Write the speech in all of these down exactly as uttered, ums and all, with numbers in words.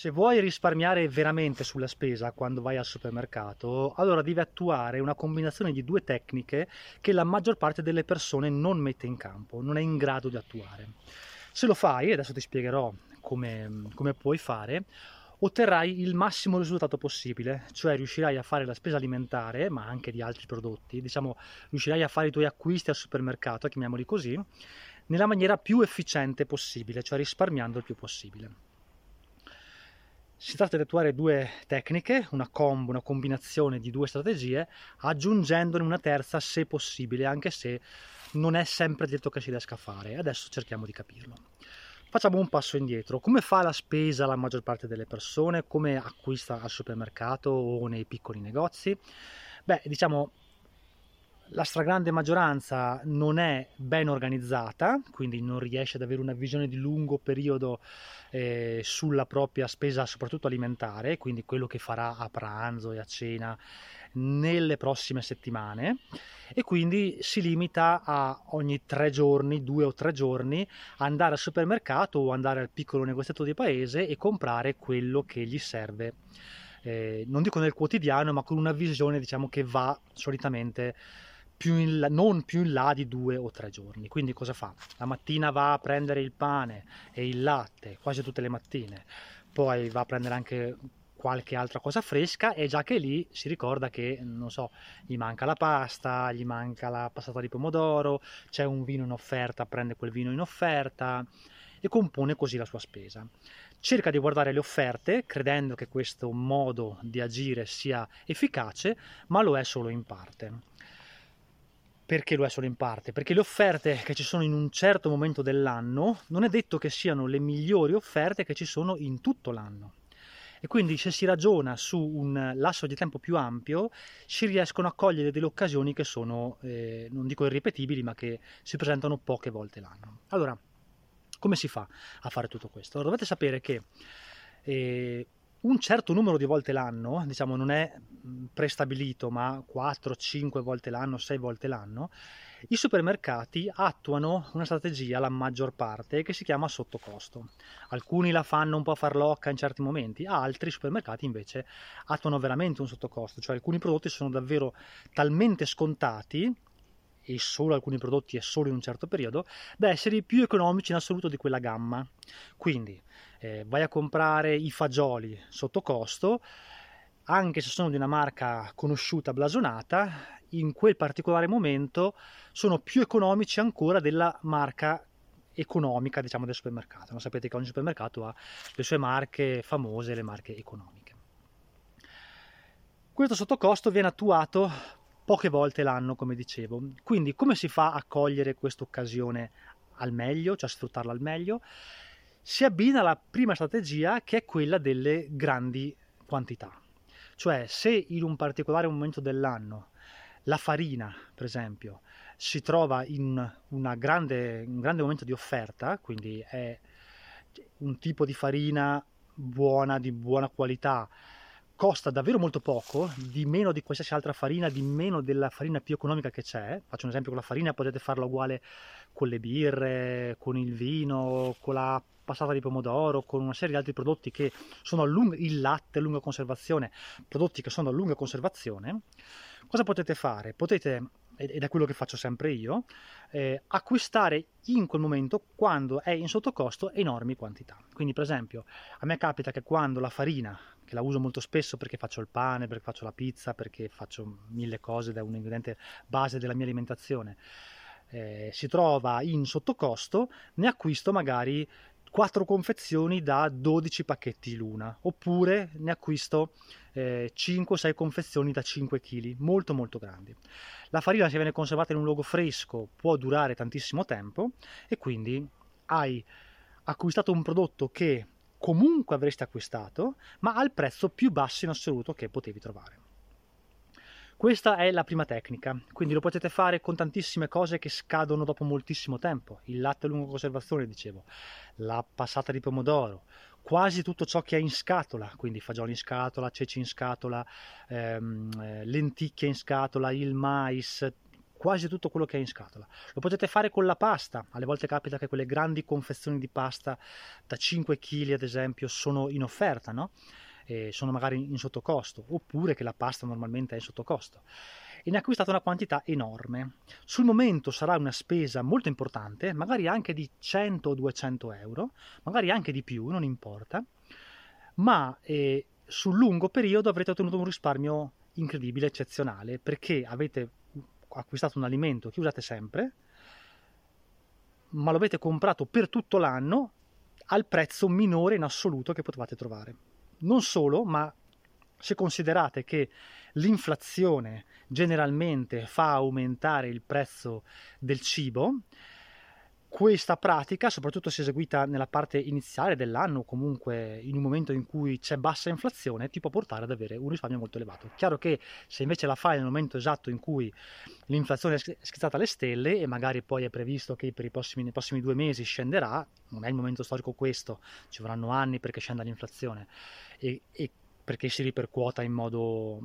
Se vuoi risparmiare veramente sulla spesa quando vai al supermercato, allora devi attuare una combinazione di due tecniche che la maggior parte delle persone non mette in campo, non è in grado di attuare. Se lo fai, e adesso ti spiegherò come, come puoi fare, otterrai il massimo risultato possibile, cioè riuscirai a fare la spesa alimentare, ma anche di altri prodotti, diciamo riuscirai a fare i tuoi acquisti al supermercato, chiamiamoli così, nella maniera più efficiente possibile, cioè risparmiando il più possibile. Si tratta di attuare due tecniche, una combo, una combinazione di due strategie, aggiungendone una terza se possibile, anche se non è sempre detto che si riesca a fare. Adesso cerchiamo di capirlo. Facciamo un passo indietro. Come fa la spesa la maggior parte delle persone? Come acquista al supermercato o nei piccoli negozi? Beh, diciamo, la stragrande maggioranza non è ben organizzata, quindi non riesce ad avere una visione di lungo periodo eh, sulla propria spesa, soprattutto alimentare, quindi quello che farà a pranzo e a cena nelle prossime settimane, e quindi si limita a ogni tre giorni, due o tre giorni, andare al supermercato o andare al piccolo negoziato di paese e comprare quello che gli serve. Eh, non dico nel quotidiano, ma con una visione, diciamo, che va solitamente più in là, non più in là di due o tre giorni. Quindi cosa fa? La mattina va a prendere il pane e il latte, quasi tutte le mattine, poi va a prendere anche qualche altra cosa fresca, e già che lì si ricorda che, non so, gli manca la pasta, gli manca la passata di pomodoro, c'è un vino in offerta, prende quel vino in offerta e compone così la sua spesa. Cerca di guardare le offerte credendo che questo modo di agire sia efficace, ma lo è solo in parte. Perché lo è solo in parte? Perché le offerte che ci sono in un certo momento dell'anno non è detto che siano le migliori offerte che ci sono in tutto l'anno. E quindi se si ragiona su un lasso di tempo più ampio, si riescono a cogliere delle occasioni che sono, eh, non dico irripetibili, ma che si presentano poche volte l'anno. Allora, come si fa a fare tutto questo? Allora, dovete sapere che eh, un certo numero di volte l'anno, diciamo non è prestabilito, ma quattro cinque volte l'anno, sei volte l'anno, i supermercati attuano una strategia, la maggior parte, che si chiama sottocosto. Alcuni la fanno un po' a farlocca in certi momenti, altri supermercati invece attuano veramente un sottocosto, cioè alcuni prodotti sono davvero talmente scontati, e solo alcuni prodotti e solo in un certo periodo, da essere più economici in assoluto di quella gamma. Quindi eh, vai a comprare i fagioli sotto costo, anche se sono di una marca conosciuta, blasonata, in quel particolare momento sono più economici ancora della marca economica, diciamo, del supermercato. Non sapete che ogni supermercato ha le sue marche famose, le marche economiche. Questo sottocosto viene attuato poche volte l'anno, come dicevo. Quindi come si fa a cogliere questa occasione al meglio, cioè a sfruttarla al meglio? Si abbina la prima strategia, che è quella delle grandi quantità. Cioè, se in un particolare momento dell'anno la farina, per esempio, si trova in una grande, un grande momento di offerta, quindi è un tipo di farina buona, di buona qualità, costa davvero molto poco, di meno di qualsiasi altra farina, di meno della farina più economica che c'è. Faccio un esempio con la farina, potete farla uguale con le birre, con il vino, con la passata di pomodoro, con una serie di altri prodotti che sono a lunga, il latte a lunga conservazione, prodotti che sono a lunga conservazione. Cosa potete fare? Potete, ed è quello che faccio sempre io, eh, acquistare in quel momento, quando è in sottocosto, enormi quantità. Quindi per esempio a me capita che quando la farina, che la uso molto spesso perché faccio il pane, perché faccio la pizza, perché faccio mille cose ed è un ingrediente base della mia alimentazione, eh, si trova in sottocosto, ne acquisto magari quattro confezioni da dodici pacchetti l'una, oppure ne acquisto eh, cinque o sei confezioni da cinque chili, molto molto grandi. La farina, se viene conservata in un luogo fresco, può durare tantissimo tempo, e quindi hai acquistato un prodotto che comunque avresti acquistato, ma al prezzo più basso in assoluto che potevi trovare. Questa è la prima tecnica, quindi lo potete fare con tantissime cose che scadono dopo moltissimo tempo. Il latte a lunga conservazione, dicevo, la passata di pomodoro, quasi tutto ciò che è in scatola, quindi fagioli in scatola, ceci in scatola, ehm, lenticchie in scatola, il mais, quasi tutto quello che è in scatola. Lo potete fare con la pasta, alle volte capita che quelle grandi confezioni di pasta da cinque chili ad esempio sono in offerta, no? E sono magari in sottocosto, oppure che la pasta normalmente è in sottocosto. E ne acquistate una quantità enorme. Sul momento sarà una spesa molto importante, magari anche di cento o duecento euro, magari anche di più, non importa, ma eh, sul lungo periodo avrete ottenuto un risparmio incredibile, eccezionale, perché avete acquistato un alimento che usate sempre, ma lo avete comprato per tutto l'anno al prezzo minore in assoluto che potevate trovare. Non solo, ma se considerate che l'inflazione generalmente fa aumentare il prezzo del cibo, questa pratica, soprattutto se eseguita nella parte iniziale dell'anno, comunque in un momento in cui c'è bassa inflazione, ti può portare ad avere un risparmio molto elevato. Chiaro che se invece la fai nel momento esatto in cui l'inflazione è schizzata alle stelle e magari poi è previsto che per i prossimi, nei prossimi due mesi scenderà, non è il momento storico questo, ci vorranno anni perché scenda l'inflazione e, e perché si ripercuota in modo,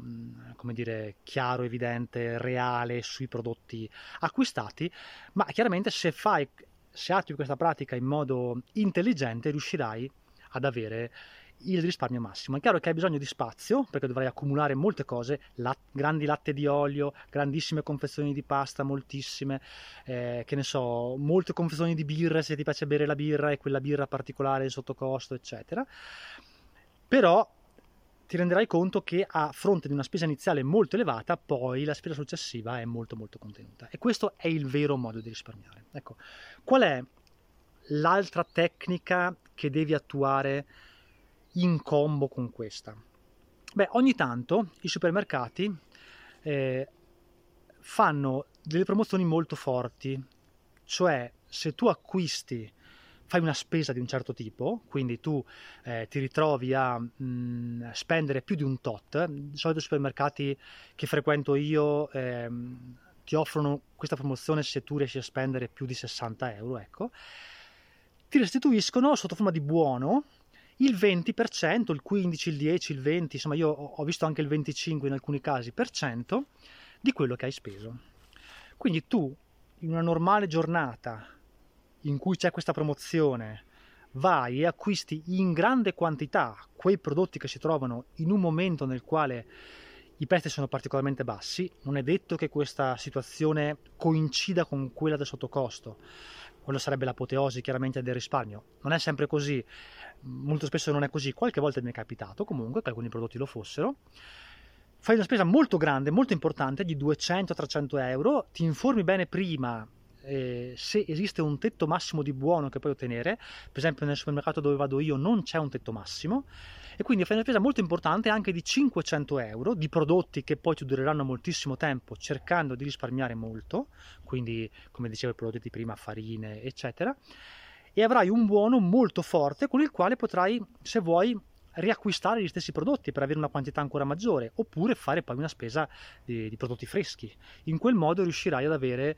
come dire, chiaro, evidente, reale sui prodotti acquistati, ma chiaramente se fai, se attui questa pratica in modo intelligente riuscirai ad avere il risparmio massimo. È chiaro che hai bisogno di spazio perché dovrai accumulare molte cose, lat- grandi latte di olio, grandissime confezioni di pasta, moltissime, eh, che ne so, molte confezioni di birra se ti piace bere la birra e quella birra particolare sottocosto, eccetera. Però ti renderai conto che a fronte di una spesa iniziale molto elevata, poi la spesa successiva è molto molto contenuta. E questo è il vero modo di risparmiare. Ecco, qual è l'altra tecnica che devi attuare in combo con questa? Beh, ogni tanto i supermercati eh, fanno delle promozioni molto forti, cioè se tu acquisti fai una spesa di un certo tipo, quindi tu eh, ti ritrovi a mh, spendere più di un tot. Di solito i supermercati che frequento io eh, ti offrono questa promozione se tu riesci a spendere più di sessanta euro, ecco, ti restituiscono sotto forma di buono il venti per cento, il quindici, il dieci, il venti, insomma io ho visto anche il venticinque in alcuni casi per cento di quello che hai speso. Quindi tu in una normale giornata in cui c'è questa promozione, vai e acquisti in grande quantità quei prodotti che si trovano in un momento nel quale i prezzi sono particolarmente bassi. Non è detto che questa situazione coincida con quella del sottocosto, quello sarebbe l'apoteosi chiaramente del risparmio. Non è sempre così, molto spesso non è così, qualche volta mi è capitato comunque che alcuni prodotti lo fossero. Fai una spesa molto grande, molto importante, di duecento trecento euro, ti informi bene prima Eh, se esiste un tetto massimo di buono che puoi ottenere. Per esempio nel supermercato dove vado io non c'è un tetto massimo e quindi fai una spesa molto importante anche di cinquecento euro di prodotti che poi ti dureranno moltissimo tempo, cercando di risparmiare molto, quindi come dicevo i prodotti di prima, farine eccetera, e avrai un buono molto forte con il quale potrai, se vuoi, riacquistare gli stessi prodotti per avere una quantità ancora maggiore, oppure fare poi una spesa di, di prodotti freschi. In quel modo riuscirai ad avere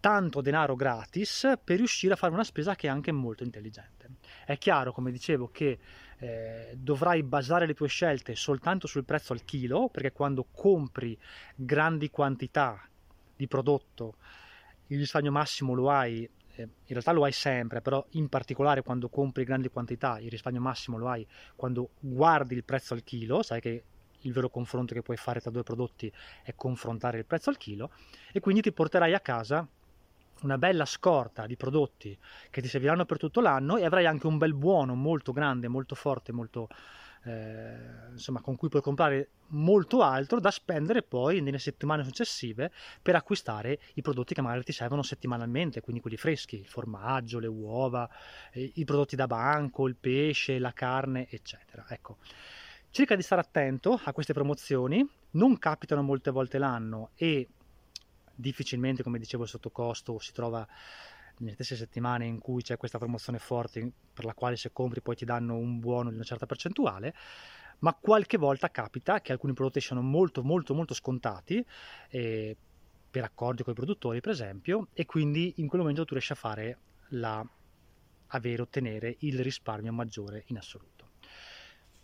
tanto denaro gratis per riuscire a fare una spesa che è anche molto intelligente. È chiaro, come dicevo, che eh, dovrai basare le tue scelte soltanto sul prezzo al chilo, perché quando compri grandi quantità di prodotto il risparmio massimo lo hai, eh, in realtà lo hai sempre, però in particolare quando compri grandi quantità il risparmio massimo lo hai quando guardi il prezzo al chilo. Sai che il vero confronto che puoi fare tra due prodotti è confrontare il prezzo al chilo, e quindi ti porterai a casa una bella scorta di prodotti che ti serviranno per tutto l'anno, e avrai anche un bel buono molto grande, molto forte, molto eh, insomma, con cui puoi comprare molto altro da spendere poi nelle settimane successive per acquistare i prodotti che magari ti servono settimanalmente, quindi quelli freschi, il formaggio, le uova, eh, i prodotti da banco, il pesce, la carne, eccetera. Ecco, cerca di stare attento a queste promozioni, non capitano molte volte l'anno e difficilmente, come dicevo, il sottocosto si trova nelle stesse settimane in cui c'è questa promozione forte per la quale se compri poi ti danno un buono di una certa percentuale, ma qualche volta capita che alcuni prodotti siano molto molto molto scontati eh, per accordi con i produttori per esempio, e quindi in quel momento tu riesci a fare la avere ottenere il risparmio maggiore in assoluto.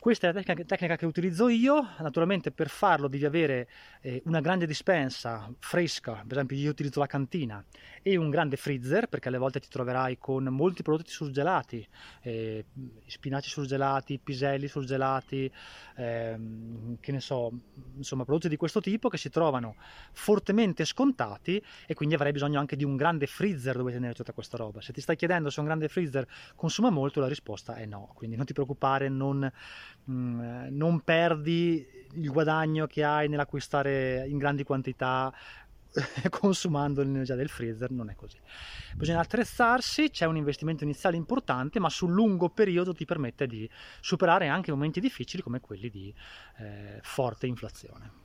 Questa è la tecnica, tecnica che utilizzo io. Naturalmente per farlo devi avere eh, una grande dispensa fresca, per esempio io utilizzo la cantina, e un grande freezer, perché alle volte ti troverai con molti prodotti surgelati, eh, spinaci surgelati, piselli surgelati, eh, che ne so, insomma prodotti di questo tipo che si trovano fortemente scontati, e quindi avrai bisogno anche di un grande freezer dove tenere tutta questa roba. Se ti stai chiedendo se un grande freezer consuma molto, la risposta è no, quindi non ti preoccupare, non... Mm, non perdi il guadagno che hai nell'acquistare in grandi quantità consumando l'energia del freezer, non è così. Bisogna attrezzarsi, c'è un investimento iniziale importante, ma sul lungo periodo ti permette di superare anche momenti difficili come quelli di eh, forte inflazione.